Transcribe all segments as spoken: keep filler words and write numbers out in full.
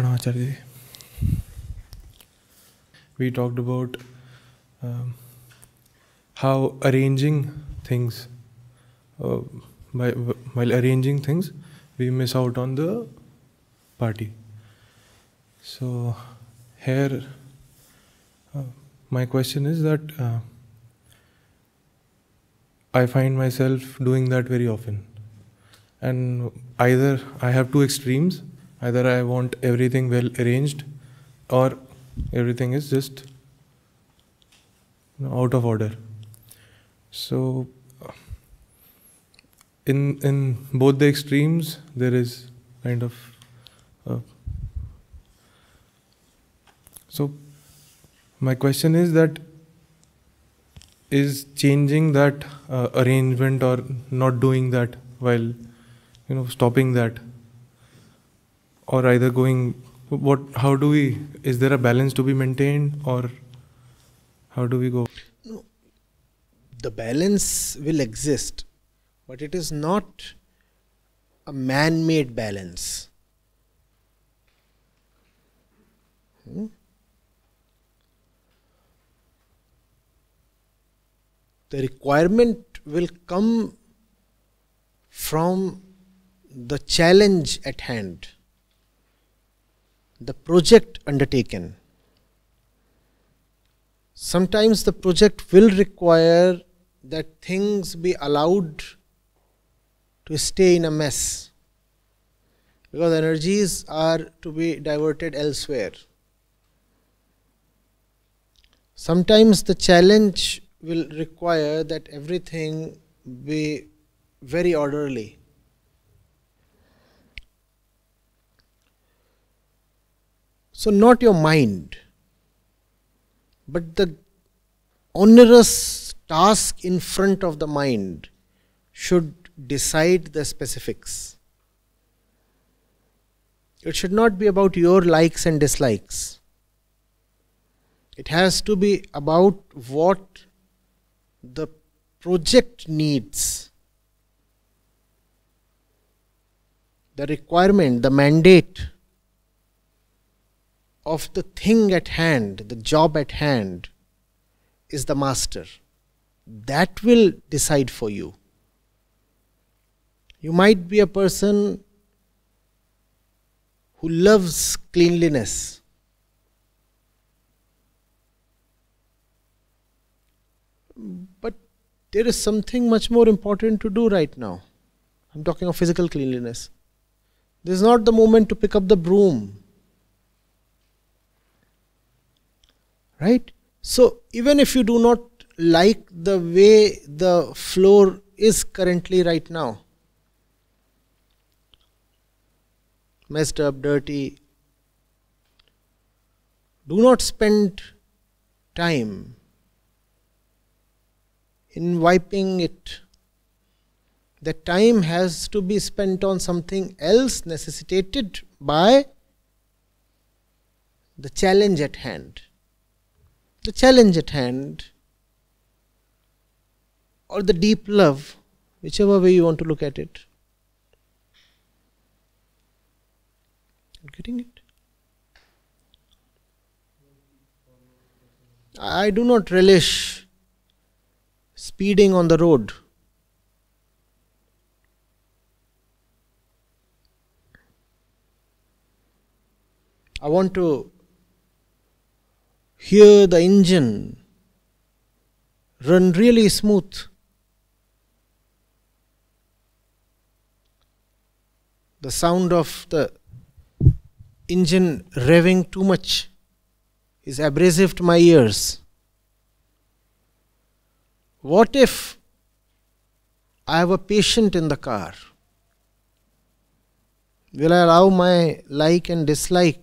Pranamacharya ji, we talked about um, how arranging things, uh, by, while arranging things, we miss out on the party. So here uh, my question is that uh, I find myself doing that very often, and either I have two extremes, either I want everything well arranged or everything is just, you know, out of order. So in, in both the extremes there is kind of uh, so my question is that is changing that uh, arrangement or not doing that, while, you know, stopping that, or either going, what, how do we, is there a balance to be maintained, or how do we go? No, the balance will exist, but it is not a man-made balance. Hmm? The requirement will come from the challenge at hand, the project undertaken. Sometimes the project will require that things be allowed to stay in a mess, because energies are to be diverted elsewhere. Sometimes the challenge will require that everything be very orderly. So not your mind, but the onerous task in front of the mind should decide the specifics. It should not be about your likes and dislikes. It has to be about what the project needs, the requirement, the mandate of the thing at hand, the job at hand is the master. That will decide for you. You might be a person who loves cleanliness. But there is something much more important to do right now. I'm talking of physical cleanliness. This is not the moment to pick up the broom. Right? So even if you do not like the way the floor is currently right now, messed up, dirty, do not spend time in wiping it. The time has to be spent on something else necessitated by the challenge at hand. The challenge at hand, or the deep love, whichever way you want to look at it. Getting it? I do not relish speeding on the road. I want to hear the engine run really smooth. The sound of the engine revving too much is abrasive to my ears. What if I have a patient in the car? Will I allow my like and dislike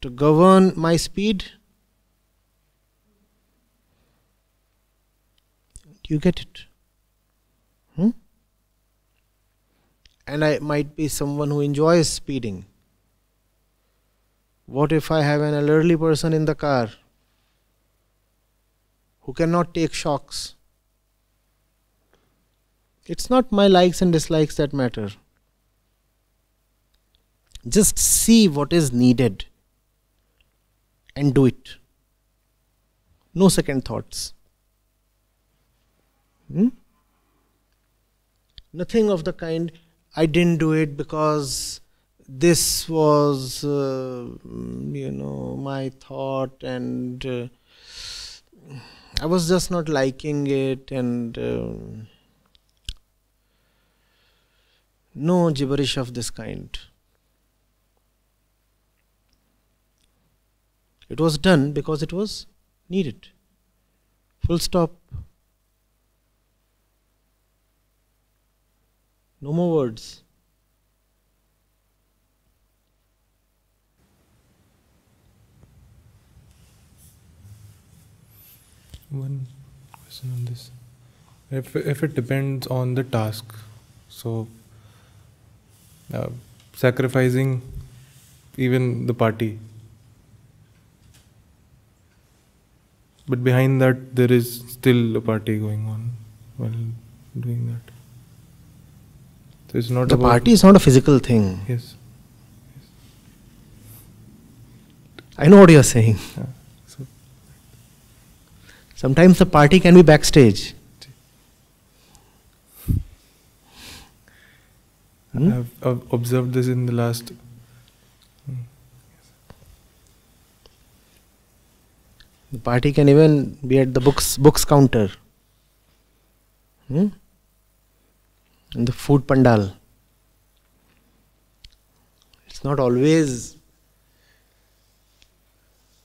to govern my speed? Do you get it? Hmm? And I might be someone who enjoys speeding. What if I have an elderly person in the car who cannot take shocks? It's not my likes and dislikes that matter. Just see what is needed and do it. No second thoughts. Hmm? Nothing of the kind, I didn't do it because this was, uh, you know, my thought, and uh, I was just not liking it, and uh, no gibberish of this kind. It was done because it was needed. Full stop. No more words. One question on this. If, if it depends on the task, so uh, sacrificing even the party, but behind that there is still a party going on while doing that. So it's not the party is not a physical thing. Yes. yes. I know what you are saying. Yeah. So. Sometimes the party can be backstage. Hmm? I've, I've observed this in the last. The party can even be at the books books counter, hmm? in the food pandal. It's not always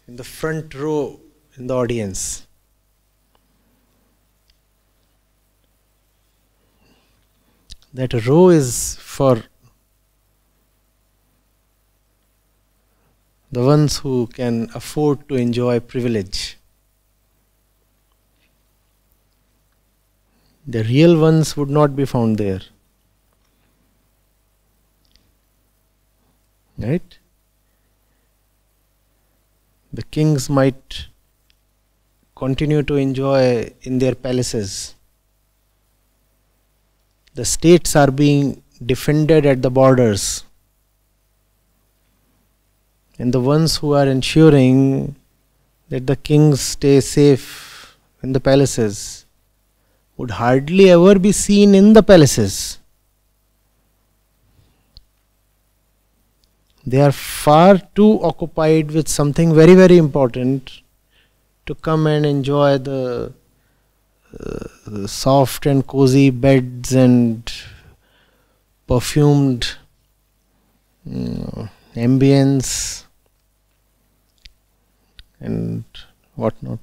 in the front row in the audience. That row is for the ones who can afford to enjoy privilege. The real ones would not be found there. Right? The kings might continue to enjoy in their palaces. The states are being defended at the borders. And the ones who are ensuring that the kings stay safe in the palaces would hardly ever be seen in the palaces. They are far too occupied with something very, very important to come and enjoy the, uh, the soft and cozy beds and perfumed you know, ambience and whatnot.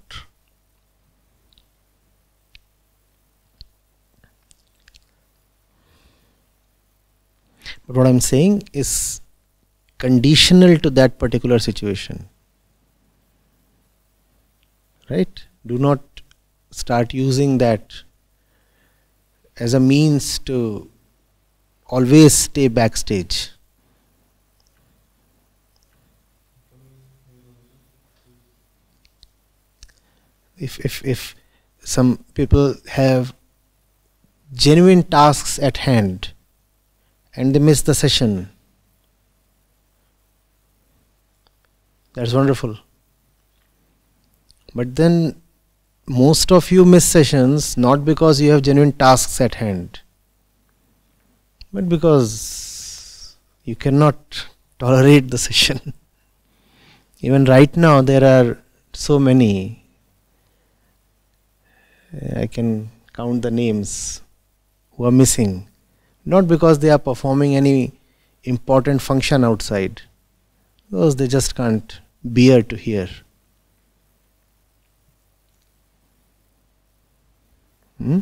But what I'm saying is conditional to that particular situation. Right? Do not start using that as a means to always stay backstage. If, if, if some people have genuine tasks at hand and they miss the session, that's wonderful. But then most of you miss sessions not because you have genuine tasks at hand, but because you cannot tolerate the session. Even right now there are so many. I can count the names who are missing, not because they are performing any important function outside, because they just can't bear to hear. Hmm?